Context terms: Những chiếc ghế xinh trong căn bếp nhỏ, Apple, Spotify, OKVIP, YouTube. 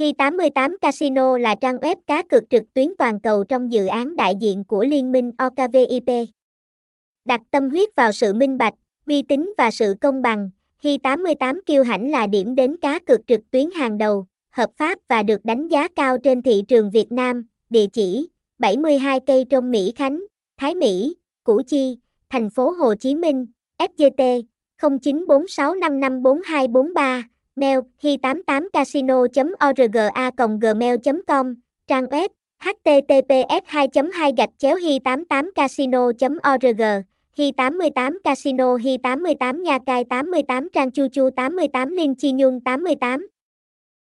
Hi88casino là trang web cá cược trực tuyến toàn cầu trong dự án đại diện của Liên minh OKVIP. Đặt tâm huyết vào sự minh bạch, uy tín và sự công bằng, Hi88 kiêu hãnh là điểm đến cá cược trực tuyến hàng đầu, hợp pháp và được đánh giá cao trên thị trường Việt Nam. Địa chỉ: 72 Cây Trong, Mỹ Khánh, Thái Mỹ, Củ Chi, Thành phố Hồ Chí Minh, FGT 0946554243. Mail: hi88casino.org@gmail.com. Trang web: https://hi88casino.org. Hi88 casino Hi88 Nha Cai 88 Trang Chu Chu 88 Linh Chi Nhung 88.